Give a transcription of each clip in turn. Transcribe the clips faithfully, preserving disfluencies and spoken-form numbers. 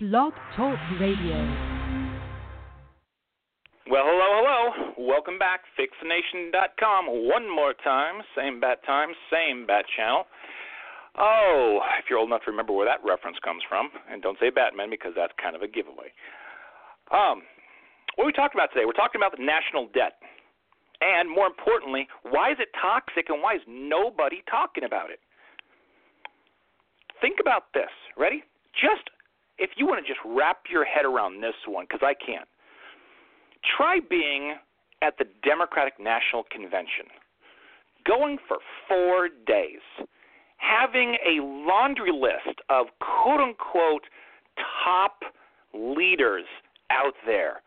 Blog Talk Radio. Well, hello, hello. Welcome back. Fix Nation dot com. One more time. Same bat time, same bat channel. Oh, if you're old enough to remember where that reference comes from, and don't say Batman because that's kind of a giveaway. Um, what are we talking about today? We're talking about the national debt. And more importantly, why is it toxic and why is nobody talking about it? Think about this. Ready? Just if you want to just wrap your head around this one, because I can't, try being at the Democratic National Convention, going for four days, having a laundry list of quote-unquote top leaders out there,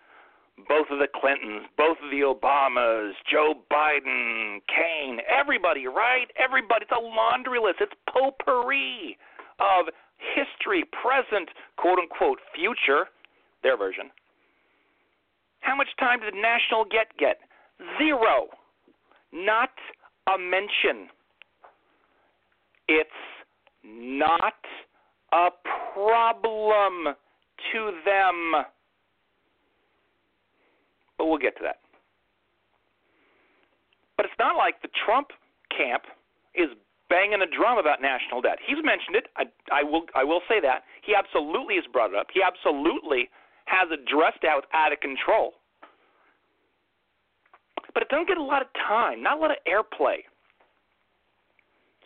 both of the Clintons, both of the Obamas, Joe Biden, Kane, everybody, right? Everybody. It's a laundry list. It's potpourri of history, present, quote-unquote, future, their version. How much time did the national debt get? Zero. Not a mention. It's not a problem to them. But we'll get to that. But it's not like the Trump camp is banging a drum about national debt. He's mentioned it. I, I will I will say that. He absolutely has brought it up. He absolutely has addressed that with out of control. But it doesn't get a lot of time, not a lot of airplay.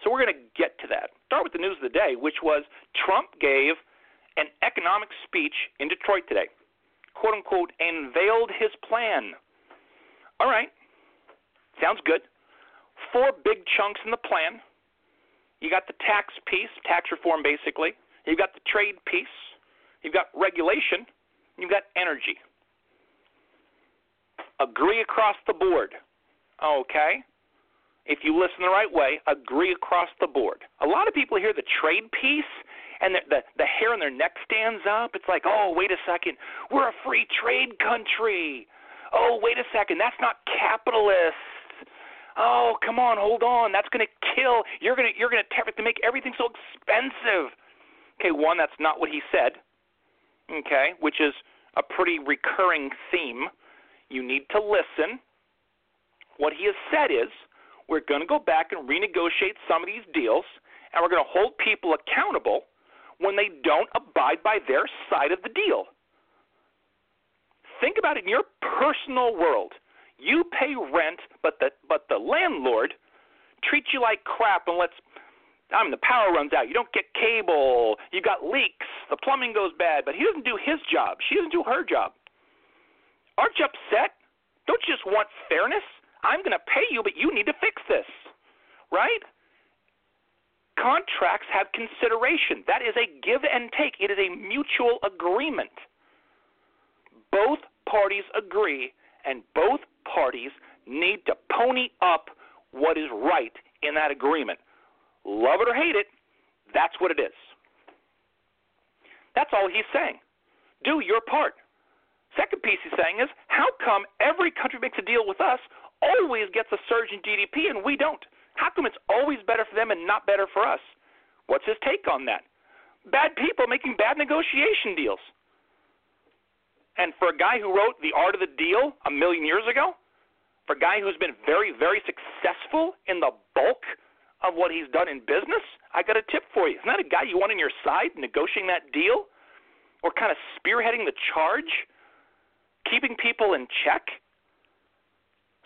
So we're going to get to that. Start with the news of the day, which was Trump gave an economic speech in Detroit today, quote-unquote, unveiled his plan. All right. Sounds good. Four big chunks in the plan. You got the tax piece, tax reform basically. You've got the trade piece. You've got regulation. You've got energy. Agree across the board. Okay? If you listen the right way, agree across the board. A lot of people hear the trade piece and the, the, the hair on their neck stands up. It's like, oh, wait a second. We're a free trade country. Oh, wait a second. That's not capitalist. Oh, come on, hold on. That's going to kill. You're going to you're going to make everything so expensive. Okay, one, that's not what he said, okay, which is a pretty recurring theme. You need to listen. What he has said is we're going to go back and renegotiate some of these deals, and we're going to hold people accountable when they don't abide by their side of the deal. Think about it in your personal world. You pay rent, but the but the landlord treats you like crap unless I mean, the power runs out. You don't get cable. You got leaks. The plumbing goes bad. But he doesn't do his job. She doesn't do her job. Aren't you upset? Don't you just want fairness? I'm going to pay you, but you need to fix this, right? Contracts have consideration. That is a give and take. It is a mutual agreement. Both parties agree, and both parties need to pony up what is right in that agreement. Love it or hate it, that's what it is. That's all he's saying. Do your part. Second piece he's saying is, how come every country makes a deal with us always gets a surge in G D P and we don't? How come it's always better for them and not better for us? What's his take on that? Bad people making bad negotiation deals. And for a guy who wrote The Art of the Deal a million years ago, for a guy who's been very, very successful in the bulk of what he's done in business, I got a tip for you. It's not a guy you want on your side negotiating that deal or kind of spearheading the charge, keeping people in check.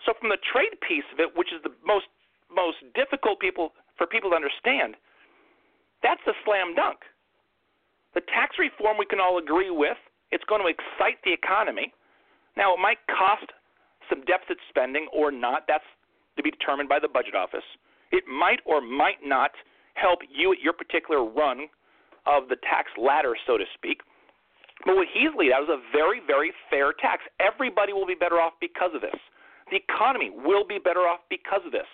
So from the trade piece of it, which is the most most difficult people for people to understand, that's the slam dunk. The tax reform we can all agree with. It's going to excite the economy. Now, it might cost some deficit spending or not. That's to be determined by the budget office. It might or might not help you at your particular run of the tax ladder, so to speak. But what he's laid out is a very, very fair tax. Everybody will be better off because of this. The economy will be better off because of this.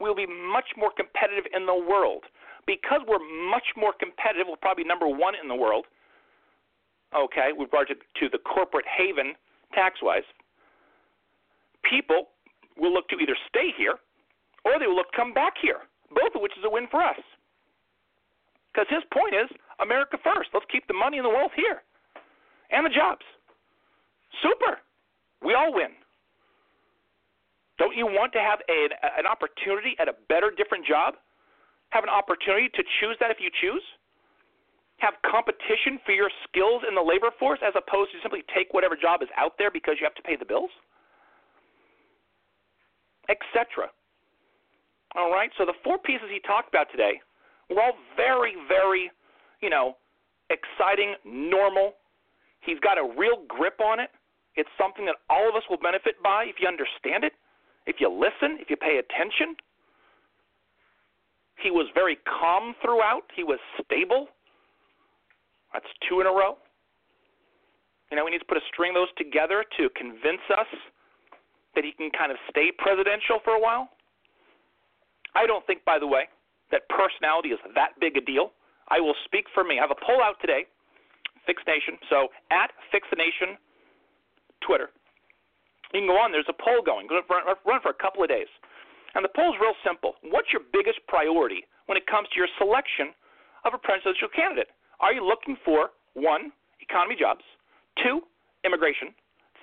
We'll be much more competitive in the world. Because we're much more competitive, we're probably number one in the world, okay, with regard to, to the corporate haven tax-wise, people will look to either stay here or they will look to come back here, both of which is a win for us. Because his point is America first. Let's keep the money in the world here. and the jobs. Super. We all win. Don't you want to have a, an opportunity at a better, different job? Have an opportunity to choose that if you choose? Have competition for your skills in the labor force as opposed to simply take whatever job is out there because you have to pay the bills? Etc. All right, so the four pieces he talked about today were all very, very, you know, exciting, normal. He's got a real grip on it. It's something that all of us will benefit by if you understand it, if you listen, if you pay attention. He was very calm throughout. He was stable. That's two in a row. You know, we need to put a string of those together to convince us that he can kind of stay presidential for a while. I don't think, by the way, that personality is that big a deal. I will speak for me. I have a poll out today, Fix Nation. So at Fix the Nation Twitter, you can go on. There's a poll going. Run for a couple of days. And the poll's real simple. What's your biggest priority when it comes to your selection of a presidential candidate? Are you looking for, one, economy jobs, two, immigration,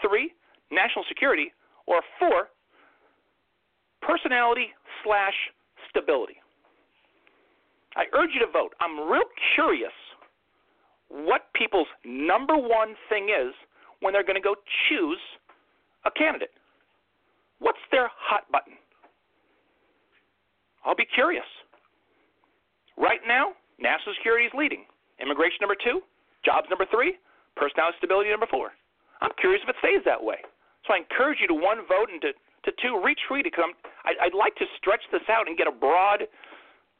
three, national security, or four, personality slash stability? I urge you to vote. I'm real curious what people's number one thing is when they're going to go choose a candidate. What's their hot button? I'll be curious. Right now, national security is leading. Immigration number two, jobs number three, personality stability number four. I'm curious if it stays that way. So I encourage you to, one, vote, and to, to two, retweet it. I, I'd like to stretch this out and get a broad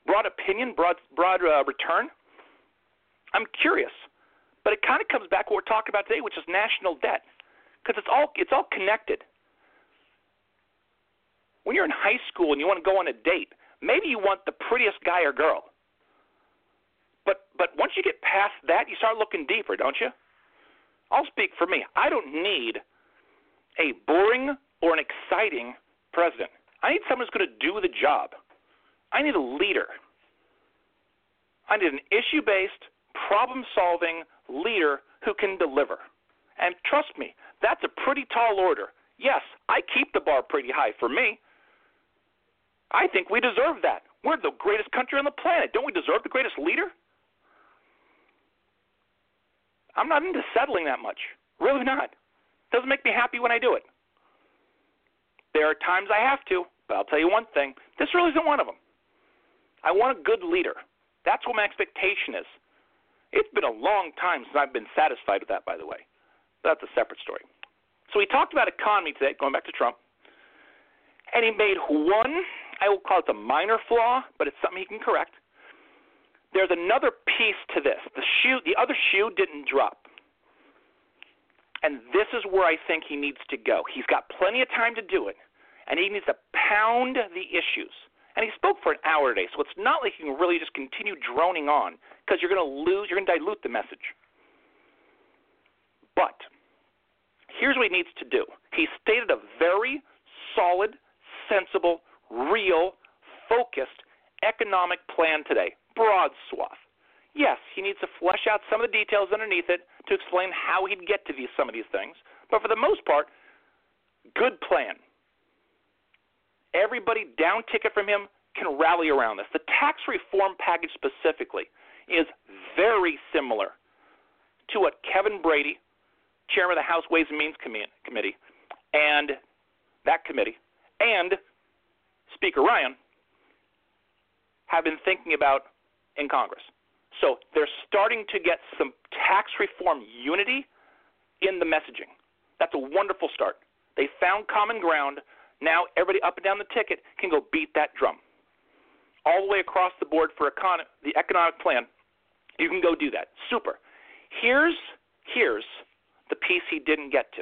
broad opinion, broad, broad uh, return. I'm curious. But it kind of comes back to what we're talking about today, which is national debt, because it's all, it's all connected. When you're in high school and you want to go on a date, maybe you want the prettiest guy or girl. But but once you get past that, you start looking deeper, don't you? I'll speak for me. I don't need a boring or an exciting president. I need someone who's going to do the job. I need a leader. I need an issue-based, problem-solving leader who can deliver. And trust me, that's a pretty tall order. Yes, I keep the bar pretty high for me. I think we deserve that. We're the greatest country on the planet. Don't we deserve the greatest leader? I'm not into settling that much. Really not. It doesn't make me happy when I do it. There are times I have to, but I'll tell you one thing. This really isn't one of them. I want a good leader. That's what my expectation is. It's been a long time since I've been satisfied with that, by the way. That's a separate story. So we talked about economy today, going back to Trump. And he made one, I will call it a minor flaw, but it's something he can correct. There's another piece to this. The shoe, the other shoe didn't drop. And this is where I think he needs to go. He's got plenty of time to do it, and he needs to pound the issues. And he spoke for an hour today, so it's not like you can really just continue droning on, because you're going to lose, you're going to dilute the message. But here's what he needs to do. He stated a very solid, sensible, real, focused economic plan today. Broad swath. Yes, he needs to flesh out some of the details underneath it to explain how he'd get to these, some of these things. But for the most part, good plan. Everybody down ticket from him can rally around this. The tax reform package specifically is very similar to what Kevin Brady, chairman of the House Ways and Means Committee, and that committee, and Speaker Ryan have been thinking about in Congress. So they're starting to get some tax reform unity in the messaging. That's a wonderful start. They found common ground. Now everybody up and down the ticket can go beat that drum. All the way across the board for econ- the economic plan, you can go do that. Super. Here's, here's the piece he didn't get to.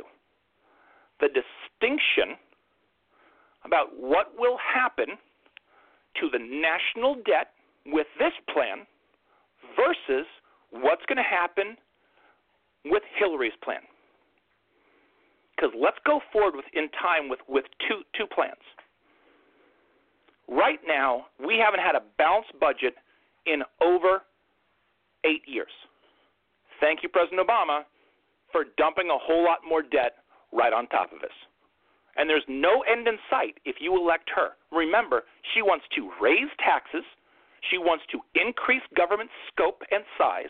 The distinction about what will happen to the national debt with this plan versus what's going to happen with Hillary's plan. Because let's go forward with, in time with, with two, two plans. Right now, we haven't had a balanced budget in over eight years. Thank you, President Obama, for dumping a whole lot more debt right on top of us. And there's no end in sight if you elect her. Remember, she wants to raise taxes. She wants to increase government scope and size.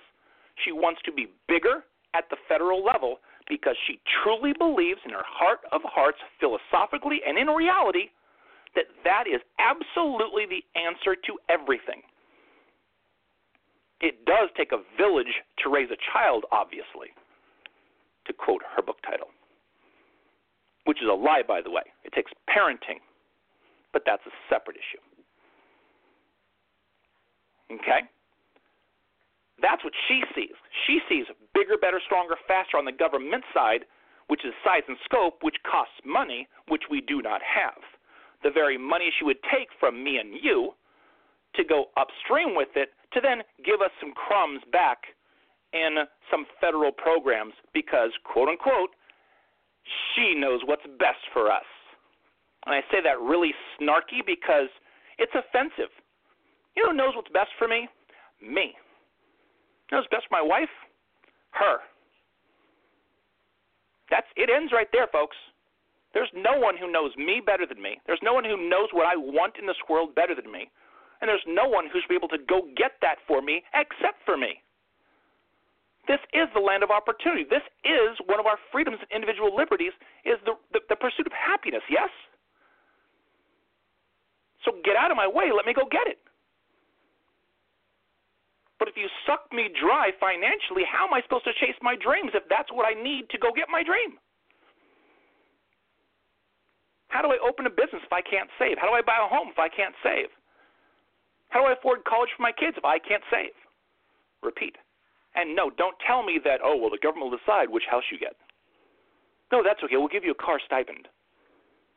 She wants to be bigger at the federal level because she truly believes in her heart of hearts, philosophically and in reality, that that is absolutely the answer to everything. It does take a village to raise a child, obviously, to quote her book title, which is a lie, by the way. It takes parenting, but that's a separate issue. Okay? That's what she sees. She sees bigger, better, stronger, faster on the government side, which is size and scope, which costs money, which we do not have. The very money she would take from me and you to go upstream with it to then give us some crumbs back in some federal programs because, quote, unquote, she knows what's best for us. And I say that really snarky because it's offensive. You know who knows what's best for me? Me. You know what's best for my wife? Her. That's it ends right there, folks. There's no one who knows me better than me. There's no one who knows what I want in this world better than me. And there's no one who should be able to go get that for me except for me. This is the land of opportunity. This is one of our freedoms and individual liberties is the, the, the pursuit of happiness, yes? So get out of my way. Let me go get it. But if you suck me dry financially, how am I supposed to chase my dreams if that's what I need to go get my dream? How do I open a business if I can't save? How do I buy a home if I can't save? How do I afford college for my kids if I can't save? Repeat. And no, don't tell me that, oh, well, the government will decide which house you get. No, that's okay. We'll give you a car stipend.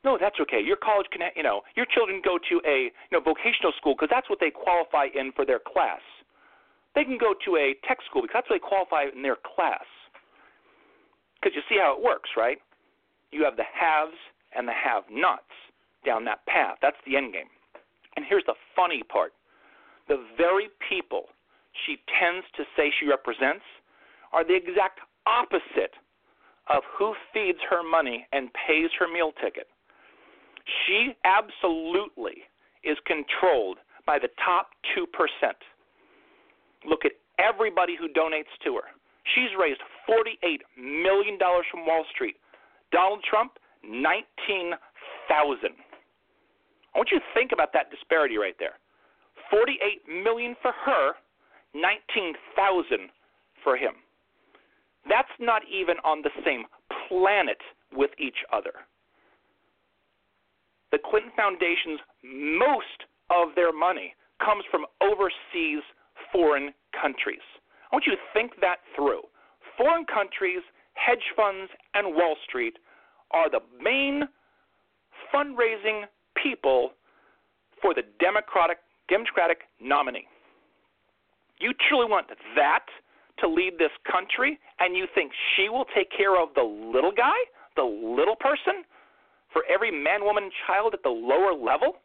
No, that's okay. Your college can, you know, your children go to a, you know, vocational school because that's what they qualify in for their class. They can go to a tech school because that's what they qualify in their class. Because you see how it works, right? You have the haves and the have-nots down that path. That's the end game. And here's the funny part. The very people she tends to say she represents are the exact opposite of who feeds her money and pays her meal ticket. She absolutely is controlled by the top two percent. Look at everybody who donates to her. She's raised forty-eight million dollars from Wall Street. Donald Trump, nineteen thousand dollars. I want you to think about that disparity right there. forty-eight million dollars for her, nineteen thousand dollars for him. That's not even on the same planet with each other. The Clinton Foundation's most of their money comes from overseas foreign countries. I want you to think that through. Foreign countries, hedge funds, and Wall Street are the main fundraising people for the Democratic Democratic nominee. You truly want that to lead this country, and you think she will take care of the little guy, the little person, for every man, woman, child at the lower level?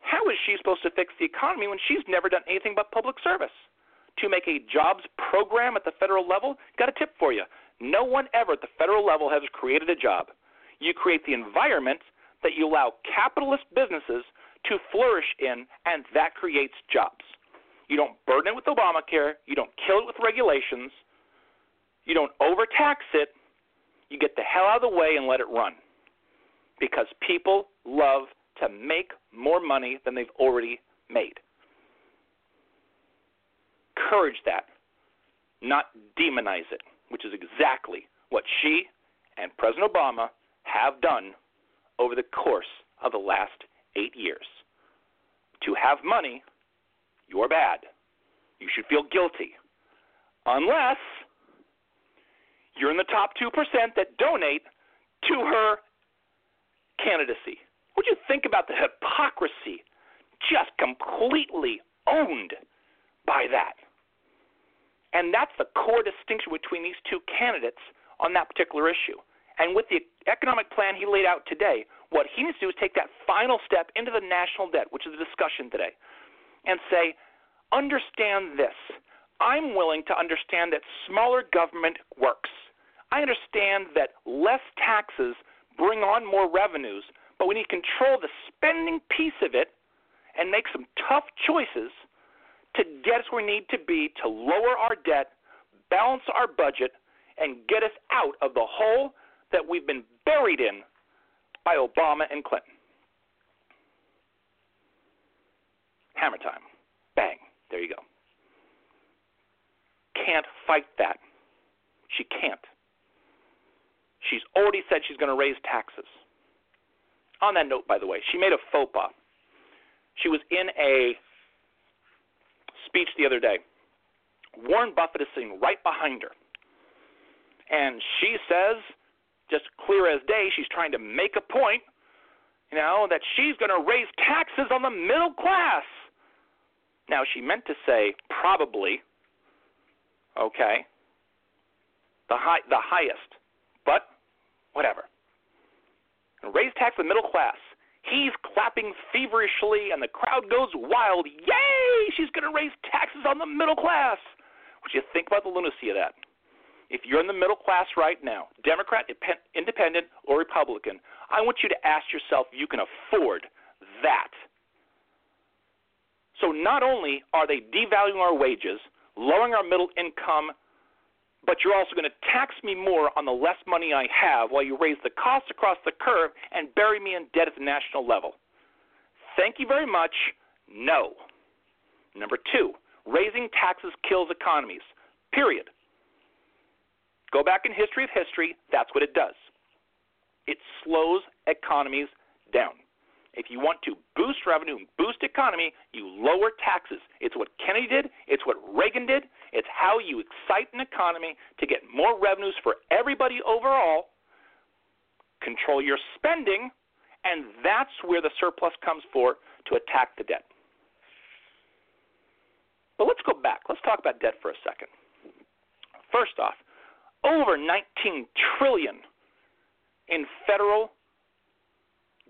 How is she supposed to fix the economy when she's never done anything but public service? To make a jobs program at the federal level, got a tip for you. No one ever at the federal level has created a job. You create the environment that you allow capitalist businesses to flourish in, and that creates jobs. You don't burden it with Obamacare. You don't kill it with regulations. You don't overtax it. You get the hell out of the way and let it run because people love to make more money than they've already made. Encourage that, not demonize it, which is exactly what she and President Obama have done over the course of the last eight years. To have money, you're bad. You should feel guilty. Unless you're in the top two percent that donate to her candidacy. Would you think about the hypocrisy just completely owned by that? And that's the core distinction between these two candidates on that particular issue. And with the economic plan he laid out today, what he needs to do is take that final step into the national debt, which is the discussion today, and say, understand this. I'm willing to understand that smaller government works. I understand that less taxes bring on more revenues, but we need to control the spending piece of it and make some tough choices to get us where we need to be to lower our debt, balance our budget, and get us out of the hole that we've been buried in by Obama and Clinton. Hammer time. Bang. There you go. Can't fight that. She can't. She's already said she's going to raise taxes. On that note, by the way, she made a faux pas. She was in a speech the other day. Warren Buffett is sitting right behind her. And she says, just clear as day, she's trying to make a point, you know, that she's going to raise taxes on the middle class. Now, she meant to say probably, okay, the high, the highest, but whatever. And raise tax on the middle class. He's clapping feverishly, and the crowd goes wild. Yay! She's going to raise taxes on the middle class. What do you think about the lunacy of that? If you're in the middle class right now, Democrat, Independent, or Republican, I want you to ask yourself if you can afford that. So not only are they devaluing our wages, lowering our middle income, but you're also going to tax me more on the less money I have while you raise the cost across the curve and bury me in debt at the national level. Thank you very much. No. Number two, raising taxes kills economies, period. Go back in history of history, that's what it does. It slows economies down. If you want to boost revenue and boost economy, you lower taxes. It's what Kennedy did. It's what Reagan did. It's how you excite an economy to get more revenues for everybody overall. Control your spending, and that's where the surplus comes for to attack the debt. But let's go back. Let's talk about debt for a second. First off, over nineteen trillion dollars in federal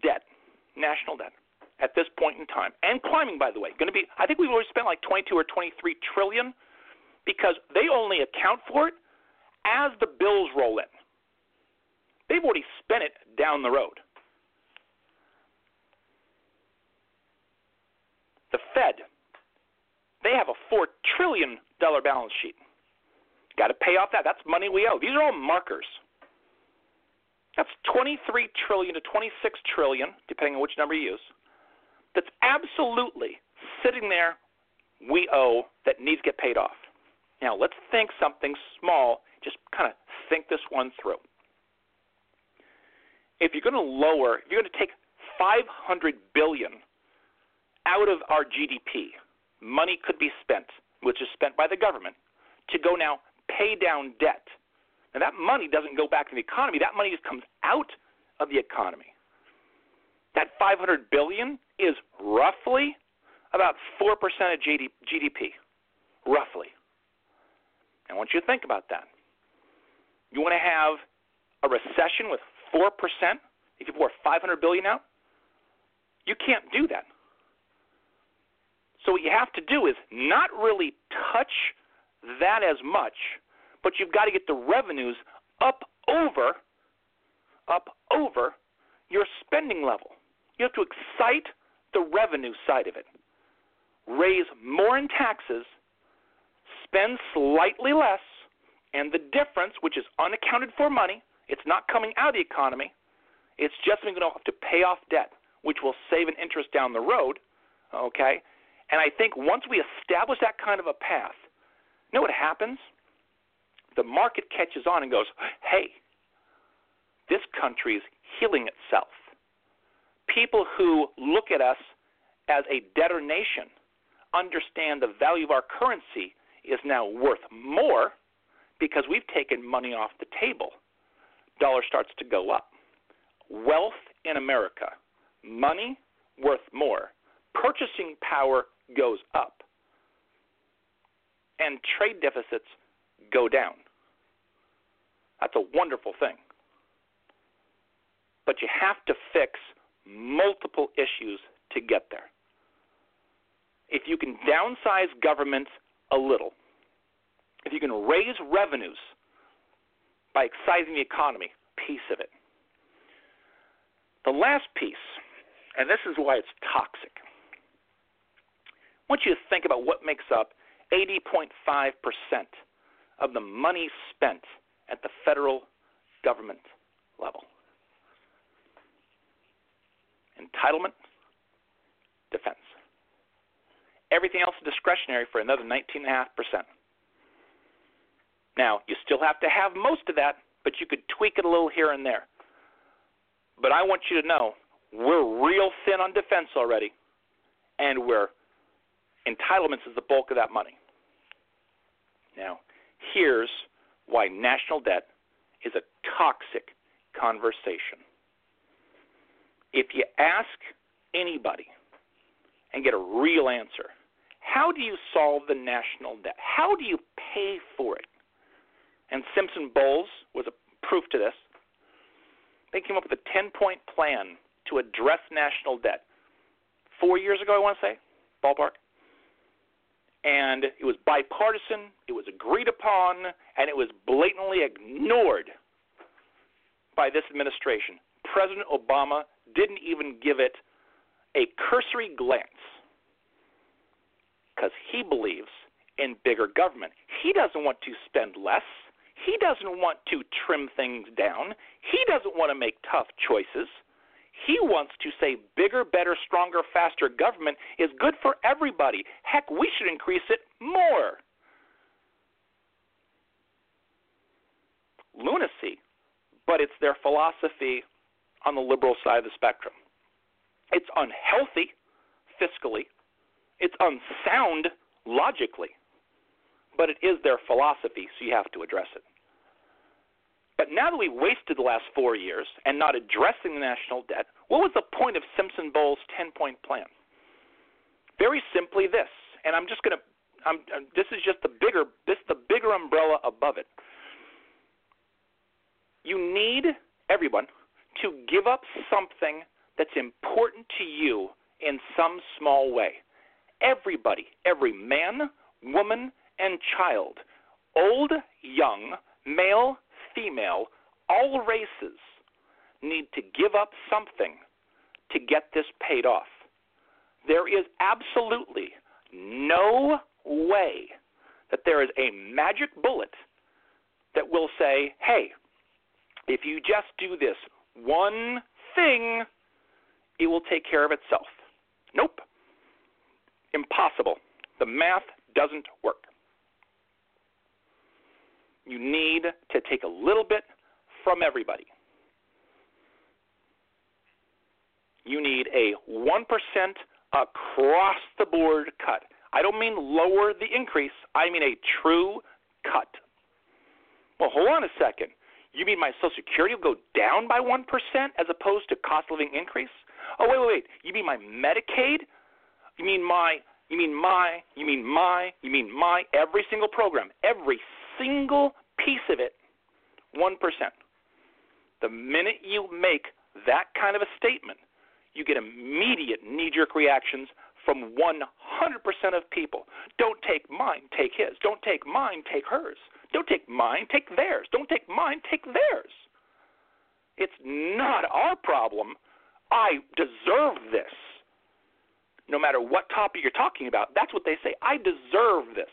debt, national debt, at this point in time, and climbing, by the way. Going to be, I think we've already spent like twenty-two or twenty-three trillion dollars because they only account for it as the bills roll in. They've already spent it down the road. The Fed, they have a four trillion dollars balance sheet. Got to pay off that. That's money we owe. These are all markers. That's twenty-three trillion to twenty-six trillion, depending on which number you use. That's absolutely sitting there we owe that needs to get paid off. Now, let's think something small. Just kind of think this one through. If you're going to lower, if you're going to take five hundred billion dollars out of our G D P, money could be spent, which is spent by the government, to go now pay down debt. Now, that money doesn't go back to the economy. That money just comes out of the economy. That five hundred billion dollars is roughly about four percent of G D P, roughly. I want you to think about that. You want to have a recession with four percent if you pour five hundred billion dollars out? You can't do that. So what you have to do is not really touch that as much, but you've got to get the revenues up over, up over your spending level. You have to excite the revenue side of it. Raise more in taxes, spend slightly less, and the difference, which is unaccounted for money, it's not coming out of the economy, it's just going to have to pay off debt, which will save an interest down the road, okay? And I think once we establish that kind of a path, you know what happens? The market catches on and goes, hey, this country is healing itself. People who look at us as a debtor nation understand the value of our currency is now worth more because we've taken money off the table. Dollar starts to go up. Wealth in America, money worth more. Purchasing power goes up. And trade deficits go down. That's a wonderful thing. But you have to fix multiple issues to get there. If you can downsize government a little, If you can raise revenues by excising the economy, piece of it. The last piece, and this is why it's toxic, I want you to think about what makes up eighty point five percent of the money spent at the federal government level. Entitlement, defense. Everything else is discretionary for another nineteen point five percent. Now, you still have to have most of that, but you could tweak it a little here and there. But I want you to know we're real thin on defense already, and we're entitlements is the bulk of that money. Now, here's why national debt is a toxic conversation. If you ask anybody and get a real answer, how do you solve the national debt? How do you pay for it? And Simpson-Bowles was a proof to this. They came up with a ten-point plan to address national debt four years ago, I want to say, ballpark. And it was bipartisan, it was agreed upon, and it was blatantly ignored by this administration. President Obama didn't even give it a cursory glance because he believes in bigger government. He doesn't want to spend less. He doesn't want to trim things down. He doesn't want to make tough choices. He wants to say bigger, better, stronger, faster government is good for everybody. Heck, we should increase it more. Lunacy, but it's their philosophy on the liberal side of the spectrum. It's unhealthy fiscally. It's unsound logically. But it is their philosophy, so you have to address it. But now that we wasted the last four years and not addressing the national debt, what was the point of Simpson-Bowles' ten-point plan? Very simply, this, and I'm just going to. I'm, I'm, this is just the bigger. This the bigger umbrella above it. You need everyone to give up something that's important to you in some small way. Everybody, every man, woman, and child, old, young, male, female, all races need to give up something to get this paid off. There is absolutely no way that there is a magic bullet that will say, hey, if you just do this one thing, it will take care of itself. Nope. Impossible. The math doesn't work. You need to take a little bit from everybody. You need a one percent across-the-board cut. I don't mean lower the increase. I mean a true cut. Well, hold on a second. You mean my Social Security will go down by one percent as opposed to cost-of-living increase? Oh, wait, wait, wait. You mean my Medicaid? You mean my, you mean my, you mean my, you mean my, every single program, every single piece of it, one percent. The minute you make that kind of a statement, you get immediate knee-jerk reactions from one hundred percent of people. Don't take mine, take his. Don't take mine, take hers. Don't take mine, take theirs. Don't take mine, take theirs. It's not our problem. I deserve this. No matter what topic you're talking about, that's what they say. I deserve this.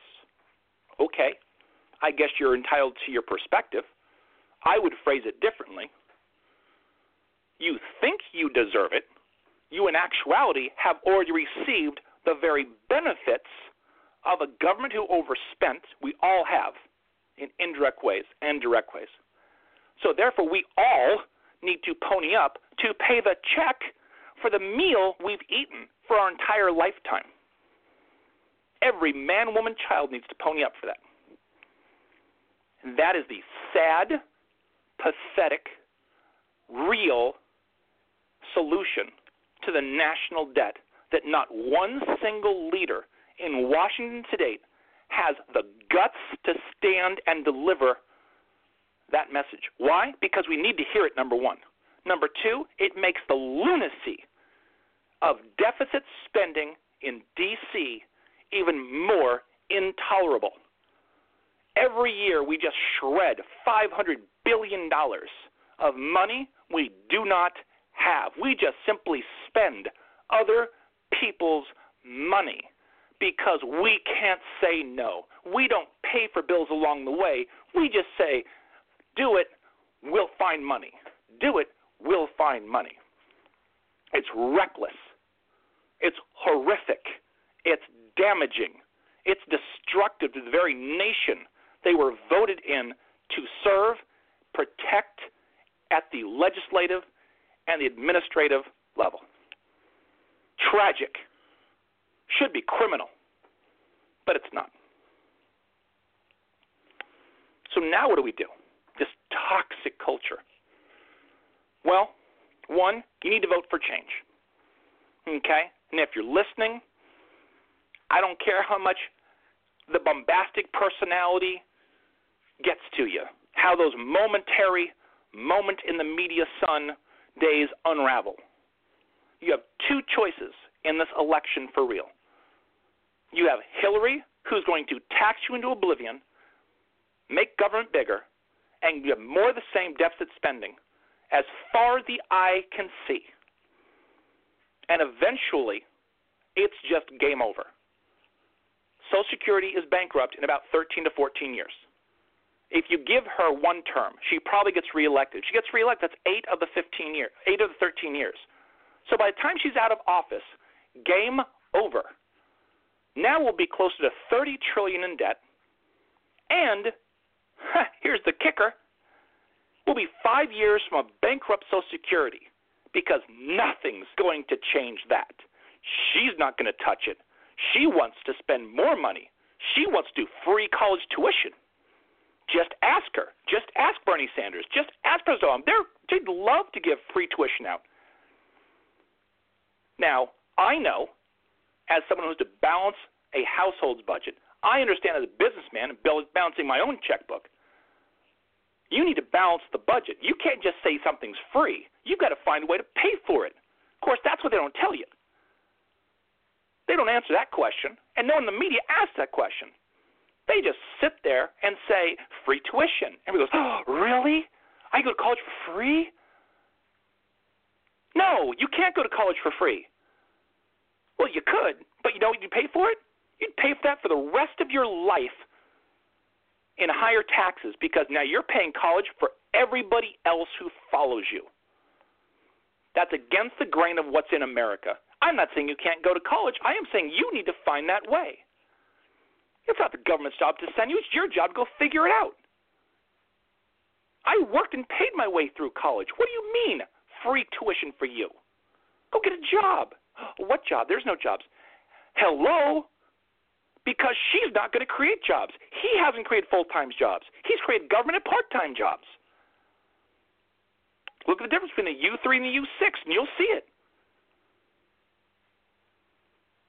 Okay. I guess you're entitled to your perspective. I would phrase it differently. You think you deserve it. You, in actuality, have already received the very benefits of a government who overspent. We all have in indirect ways and direct ways. So, therefore, we all need to pony up to pay the check for the meal we've eaten for our entire lifetime. Every man, woman, child needs to pony up for that. That is the sad, pathetic, real solution to the national debt that not one single leader in Washington today has the guts to stand and deliver that message. Why? Because we need to hear it, number one. Number two, it makes the lunacy of deficit spending in D C even more intolerable. Every year we just shred five hundred billion dollars of money we do not have. We just simply spend other people's money because we can't say no. We don't pay for bills along the way. We just say, do it, we'll find money. Do it, we'll find money. It's reckless. It's horrific. It's damaging. It's destructive to the very nation they were voted in to serve, protect at the legislative and the administrative level. Tragic. Should be criminal, but it's not. So now what do we do? This toxic culture. Well, one, you need to vote for change. Okay? And if you're listening, I don't care how much the bombastic personality gets to you, how those momentary, moment in the media sun days unravel. You have two choices in this election for real. You have Hillary, who's going to tax you into oblivion, make government bigger, and you have more of the same deficit spending as far the eye can see. And eventually, it's just game over. Social Security is bankrupt in about thirteen to fourteen years. If you give her one term, she probably gets reelected. If she gets reelected, that's eight of the fifteen years, eight of the thirteen years. So by the time she's out of office, game over. Now we'll be closer to thirty trillion dollars in debt, and huh, here's the kicker: we'll be five years from a bankrupt Social Security because nothing's going to change that. She's not going to touch it. She wants to spend more money. She wants to do free college tuition. Just ask her. Just ask Bernie Sanders. Just ask President Obama. They're, they'd love to give free tuition out. Now, I know, as someone who's to balance a household's budget, I understand as a businessman balancing my own checkbook, you need to balance the budget. You can't just say something's free. You've got to find a way to pay for it. Of course, that's what they don't tell you. They don't answer that question, and no one in the media asks that question. They just sit there and say, free tuition. Everybody goes, oh, really? I go to college for free? No, you can't go to college for free. Well, you could, but you know what you'd pay for it? You'd pay for that for the rest of your life in higher taxes because now you're paying college for everybody else who follows you. That's against the grain of what's in America. I'm not saying you can't go to college. I am saying you need to find that way. It's not the government's job to send you. It's your job to go figure it out. I worked and paid my way through college. What do you mean free tuition for you? Go get a job. What job? There's no jobs. Hello? Because she's not going to create jobs. He hasn't created full-time jobs. He's created government and part-time jobs. Look at the difference between the U three and the U six, and you'll see it.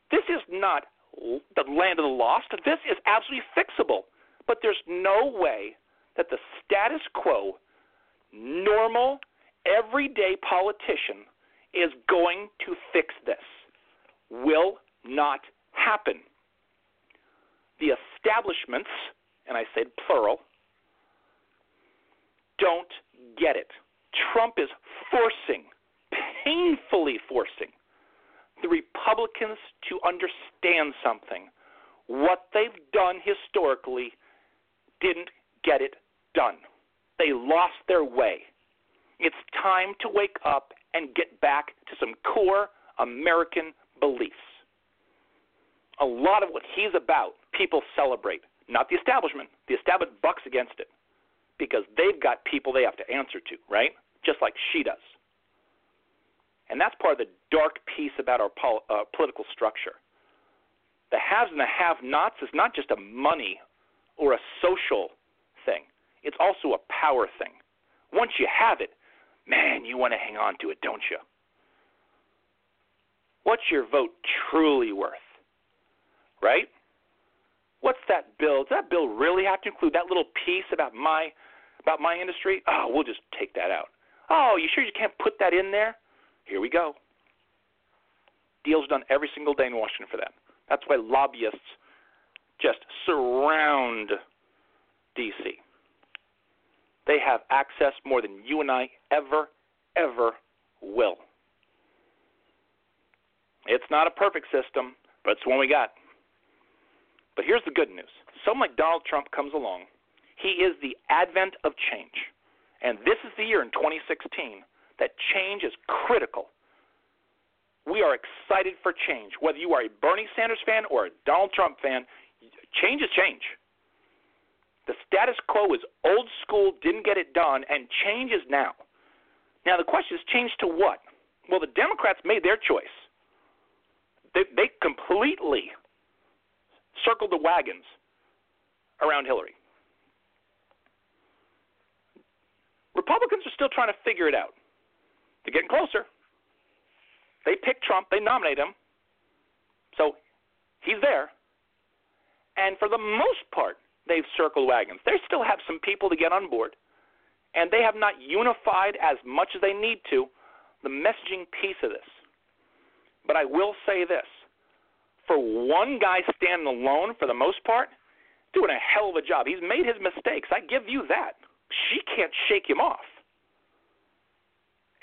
This is not the land of the lost. This is absolutely fixable. But there's no way that the status quo, normal, everyday politician is going to fix this. Will not happen. The establishments, and I said plural, don't get it. Trump is forcing, painfully forcing, the Republicans to understand something. What they've done historically didn't get it done. They lost their way. It's time to wake up and get back to some core American beliefs. A lot of what he's about, people celebrate. Not the establishment. The establishment bucks against it because they've got people they have to answer to, right? Just like she does. And that's part of the dark piece about our pol- uh, political structure. The haves and the have-nots is not just a money or a social thing. It's also a power thing. Once you have it, man, you want to hang on to it, don't you? What's your vote truly worth, right? What's that bill? Does that bill really have to include that little piece about my about my industry? Oh, we'll just take that out. Oh, you sure you can't put that in there? Here we go. Deals done every single day in Washington for that. That's why lobbyists just surround D C They have access more than you and I ever, ever will. It's not a perfect system, but it's one we got. But here's the good news. Someone like Donald Trump comes along. He is the advent of change. And this is the year in twenty sixteen that change is critical. We are excited for change. Whether you are a Bernie Sanders fan or a Donald Trump fan, change is change. The status quo is old school, didn't get it done, and change is now. Now the question is, change to what? Well, the Democrats made their choice. They, they completely circled the wagons around Hillary. Republicans are still trying to figure it out. They're getting closer. They pick Trump. They nominate him. So he's there. And for the most part, they've circled wagons. They still have some people to get on board. And they have not unified as much as they need to the messaging piece of this. But I will say this. For one guy standing alone, for the most part, doing a hell of a job. He's made his mistakes. I give you that. She can't shake him off.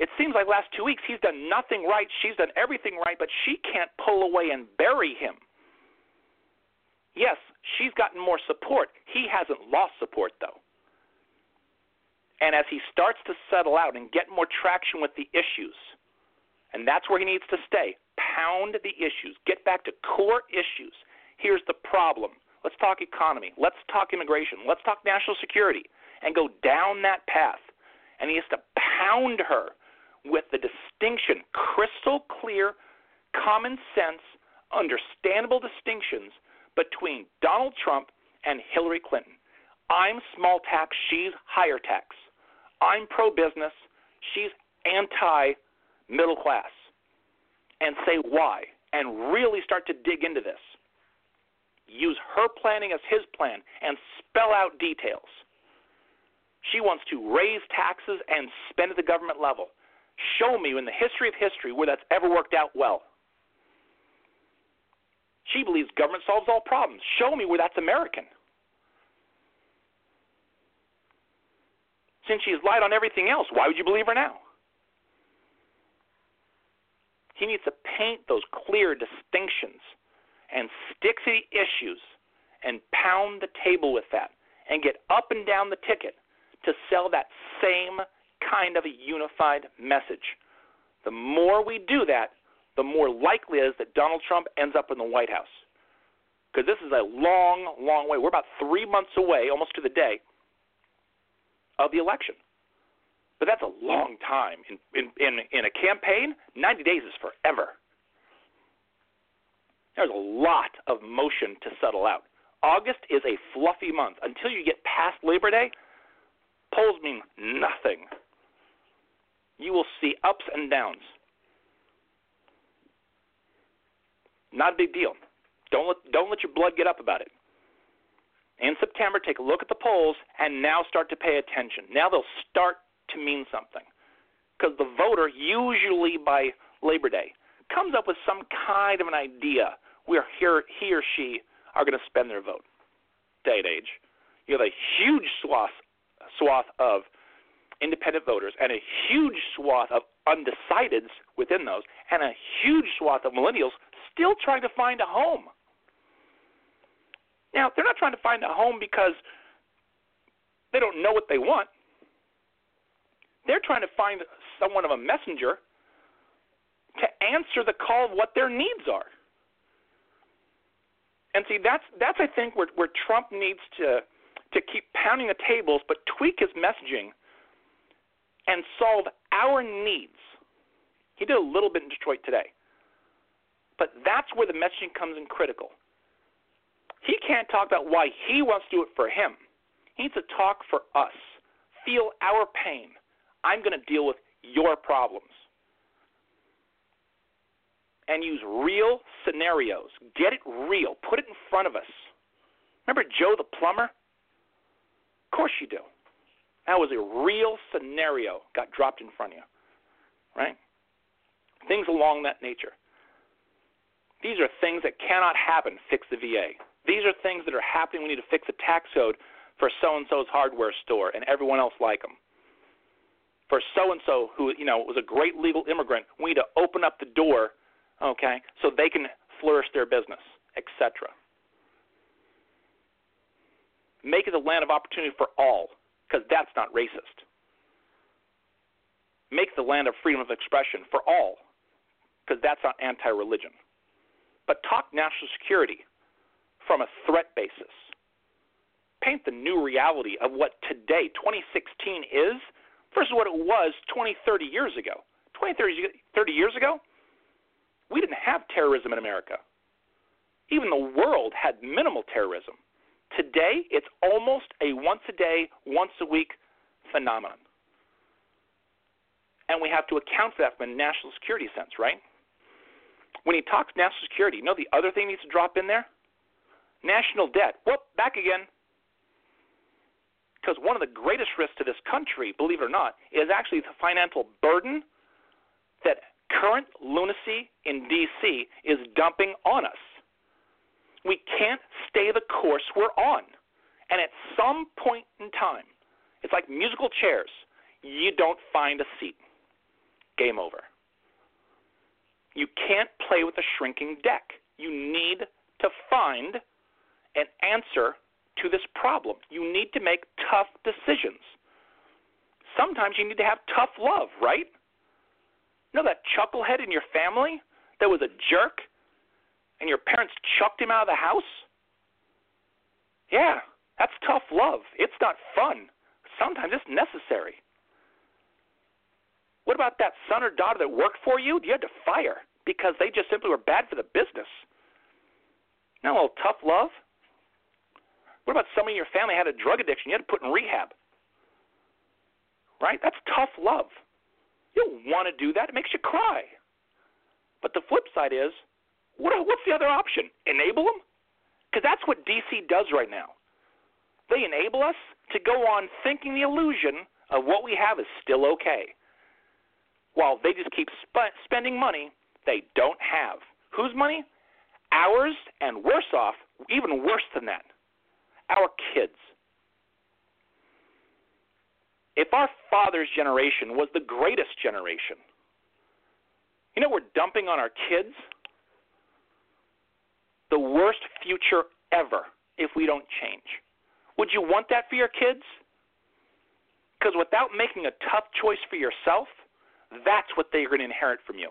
It seems like last two weeks he's done nothing right. She's done everything right, but she can't pull away and bury him. Yes, she's gotten more support. He hasn't lost support, though. And as he starts to settle out and get more traction with the issues, and that's where he needs to stay, pound the issues. Get back to core issues. Here's the problem. Let's talk economy. Let's talk immigration. Let's talk national security. And go down that path. And he has to pound her with the distinction, crystal clear, common sense, understandable distinctions between Donald Trump and Hillary Clinton. I'm small tax, she's higher tax. I'm pro-business, she's anti-middle class. And say why, and really start to dig into this. Use her planning as his plan, and spell out details. She wants to raise taxes and spend at the government level. Show me in the history of history where that's ever worked out well. She believes government solves all problems. Show me where that's American. Since she's lied on everything else, why would you believe her now? He needs to paint those clear distinctions and stick to the issues and pound the table with that and get up and down the ticket to sell that same kind of a unified message. The more we do that, the more likely it is that Donald Trump ends up in the White House. Because this is a long, long way. We're about three months away, almost to the day, of the election. But that's a long time. In, in, in, in a campaign, ninety days is forever. There's a lot of motion to settle out. August is a fluffy month. Until you get past Labor Day, polls mean nothing. You will see ups and downs. Not a big deal. Don't let, don't let your blood get up about it. In September, take a look at the polls and now start to pay attention. Now they'll start to mean something. Because the voter, usually by Labor Day, comes up with some kind of an idea where he or she are going to spend their vote. Day and age. You have a huge swath swath of independent voters and a huge swath of undecideds within those and a huge swath of millennials still trying to find a home. Now, they're not trying to find a home because they don't know what they want. They're trying to find someone of a messenger to answer the call of what their needs are. And see, that's, that's I think, where, where Trump needs to – to keep pounding the tables, but tweak his messaging and solve our needs. He did a little bit in Detroit today. But that's where the messaging comes in critical. He can't talk about why he wants to do it for him. He needs to talk for us. Feel our pain. I'm going to deal with your problems. And use real scenarios. Get it real. Put it in front of us. Remember Joe the plumber? Of course you do. That was a real scenario got dropped in front of you, right? Things along that nature. These are things that cannot happen. Fix the V A. These are things that are happening. We need to fix the tax code for so-and-so's hardware store and everyone else like them. For so-and-so who, you know, was a great legal immigrant, we need to open up the door, okay, so they can flourish their business, et cetera. Make it a land of opportunity for all, because that's not racist. Make the land of freedom of expression for all, because that's not anti-religion. But talk national security from a threat basis. Paint the new reality of what today, twenty sixteen, is versus what it was twenty, thirty years ago. twenty, thirty, thirty years ago, we didn't have terrorism in America. Even the world had minimal terrorism. Today, it's almost a once-a-day, once-a-week phenomenon. And we have to account for that from a national security sense, right? When he talks national security, you know the other thing needs to drop in there? National debt. Whoop, back again. Because one of the greatest risks to this country, believe it or not, is actually the financial burden that current lunacy in D C is dumping on us. We can't stay the course we're on. And at some point in time, it's like musical chairs. You don't find a seat. Game over. You can't play with a shrinking deck. You need to find an answer to this problem. You need to make tough decisions. Sometimes you need to have tough love, right? You know that chucklehead in your family that was a jerk and your parents chucked him out of the house? Yeah, that's tough love. It's not fun. Sometimes it's necessary. What about that son or daughter that worked for you? You had to fire because they just simply were bad for the business. Now, a little tough love. What about somebody in your family had a drug addiction you had to put in rehab? Right? That's tough love. You don't want to do that. It makes you cry. But the flip side is, what, what's the other option? Enable them? Because that's what D C does right now. They enable us to go on thinking the illusion of what we have is still okay, while they just keep sp- spending money they don't have. Whose money? Ours, and worse off, even worse than that, our kids. If our father's generation was the greatest generation, you know we're dumping on our kids? The worst future ever if we don't change. Would you want that for your kids? Because without making a tough choice for yourself, that's what they're going to inherit from you,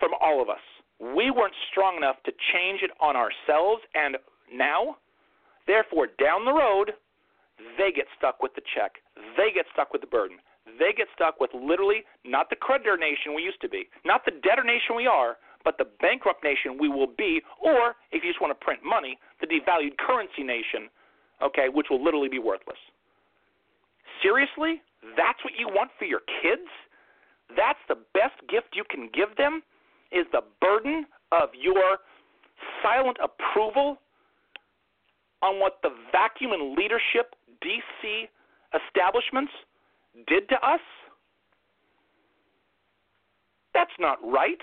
from all of us. We weren't strong enough to change it on ourselves, and now, therefore, down the road, they get stuck with the check. They get stuck with the burden. They get stuck with literally not the creditor nation we used to be, not the debtor nation we are, but the bankrupt nation we will be, or, if you just want to print money, the devalued currency nation, okay, which will literally be worthless. Seriously? That's what you want for your kids? That's the best gift you can give them, is the burden of your silent approval on what the vacuum and leadership D C establishments did to us? That's not right.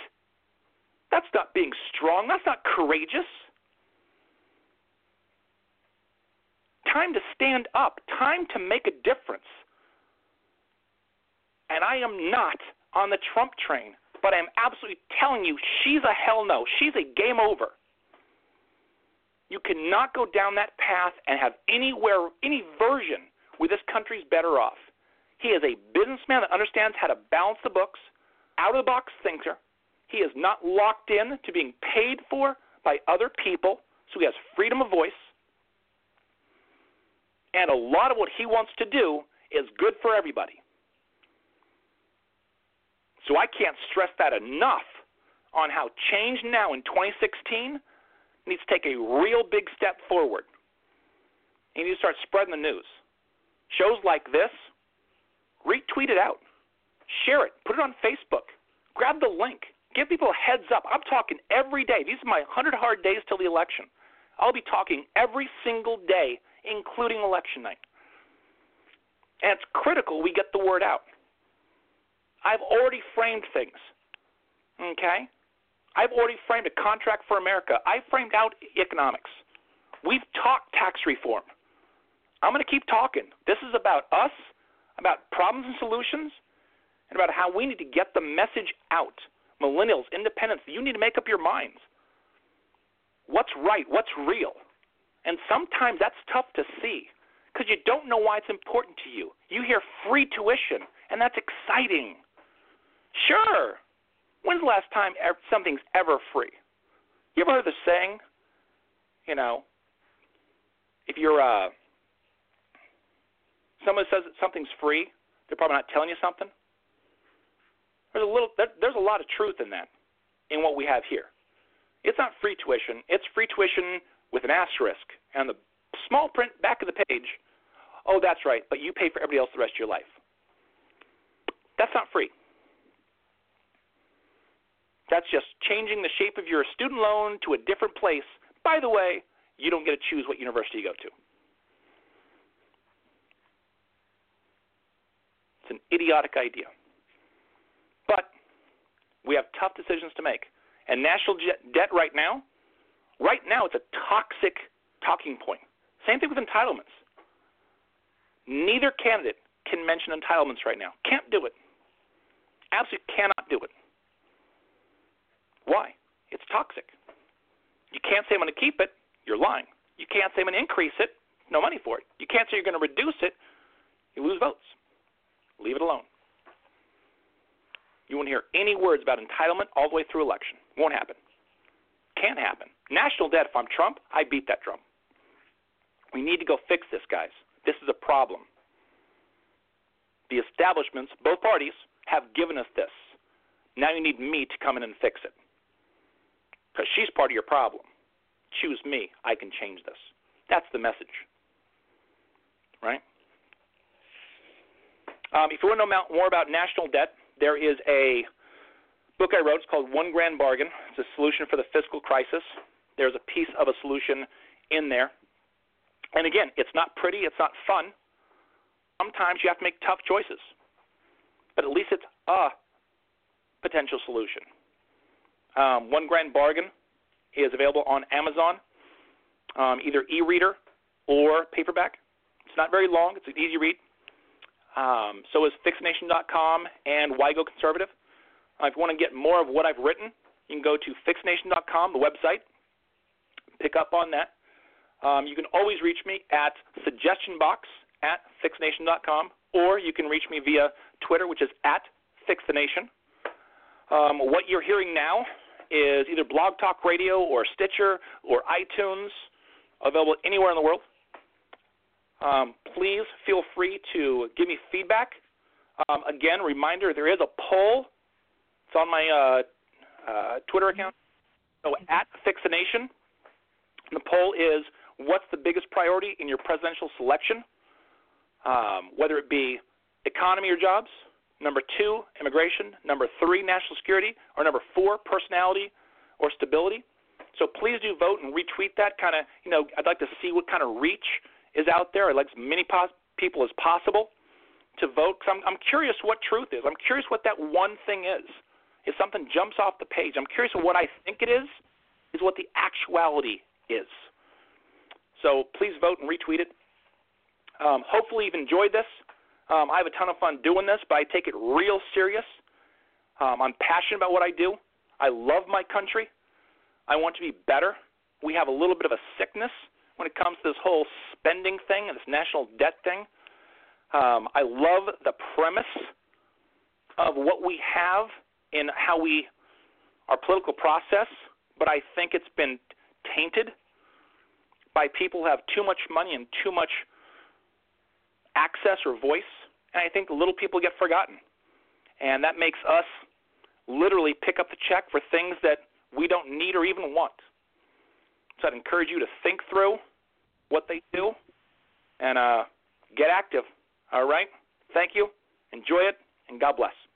That's not being strong. That's not courageous. Time to stand up. Time to make a difference. And I am not on the Trump train, but I am absolutely telling you she's a hell no. She's a game over. You cannot go down that path and have anywhere, any version where this country's better off. He is a businessman that understands how to balance the books, out-of-the-box thinker. He is not locked in to being paid for by other people, so he has freedom of voice. And a lot of what he wants to do is good for everybody. So I can't stress that enough on how change now in twenty sixteen needs to take a real big step forward. You need to start spreading the news. Shows like this, retweet it out. Share it. Put it on Facebook. Grab the link. Give people a heads up. I'm talking every day. These are my one hundred hard days till the election. I'll be talking every single day, including election night. And it's critical we get the word out. I've already framed things, okay? I've already framed a contract for America. I framed out economics. We've talked tax reform. I'm going to keep talking. This is about us, about problems and solutions, and about how we need to get the message out. Millennials, independents, you need to make up your minds. What's right? What's real? And sometimes that's tough to see because you don't know why it's important to you. You hear free tuition, and that's exciting. Sure. When's the last time something's ever free? You ever heard the saying, you know, if you're uh, someone says that something's free, they're probably not telling you something. There's a little. There's a lot of truth in that, in what we have here. It's not free tuition. It's free tuition with an asterisk and the small print back of the page. Oh, that's right. But you pay for everybody else the rest of your life. That's not free. That's just changing the shape of your student loan to a different place. By the way, you don't get to choose what university you go to. It's an idiotic idea. But we have tough decisions to make. And national debt right now, right now it's a toxic talking point. Same thing with entitlements. Neither candidate can mention entitlements right now. Can't do it. Absolutely cannot do it. Why? It's toxic. You can't say I'm going to keep it. You're lying. You can't say I'm going to increase it. No money for it. You can't say you're going to reduce it. You lose votes. Leave it alone. You won't hear any words about entitlement all the way through election. Won't happen. Can't happen. National debt, if I'm Trump, I beat that drum. We need to go fix this, guys. This is a problem. The establishments, both parties, have given us this. Now you need me to come in and fix it. Because she's part of your problem. Choose me. I can change this. That's the message. Right? Um, if you want to know more about national debt, there is a book I wrote. It's called One Grand Bargain. It's a solution for the fiscal crisis. There's a piece of a solution in there. And again, it's not pretty. It's not fun. Sometimes you have to make tough choices. But at least it's a potential solution. Um, One Grand Bargain is available on Amazon, um, either e-reader or paperback. It's not very long. It's an easy read. Um, so is Fix Nation dot com and WhyGoConservative. Uh, if you want to get more of what I've written, you can go to Fix Nation dot com, the website. Pick up on that. Um, you can always reach me at SuggestionBox at Fix Nation dot com, or you can reach me via Twitter, which is at FixTheNation. Um, what you're hearing now is either Blog Talk Radio or Stitcher or iTunes, available anywhere in the world. Um, please feel free to give me feedback. Um, again, reminder, there is a poll. It's on my uh, uh, Twitter account. So at FixNation, the poll is, what's the biggest priority in your presidential selection? Um, whether it be economy or jobs, number two, immigration, number three, national security, or number four, personality or stability. So please do vote and retweet that. Kind of, you know, I'd like to see what kind of reach is out there. I'd like as many pos- people as possible to vote. Cause I'm, I'm curious what truth is. I'm curious what that one thing is. If something jumps off the page, I'm curious what I think it is, is what the actuality is. So please vote and retweet it. Um, hopefully you've enjoyed this. Um, I have a ton of fun doing this, but I take it real serious. Um, I'm passionate about what I do. I love my country. I want to be better. We have a little bit of a sickness when it comes to this whole spending thing and this national debt thing. Um, I love the premise of what we have in how we, our political process, but I think it's been tainted by people who have too much money and too much access or voice, and I think little people get forgotten. And that makes us literally pick up the check for things that we don't need or even want. So I'd encourage you to think through what they do and uh, get active. All right? Thank you. Enjoy it, and God bless.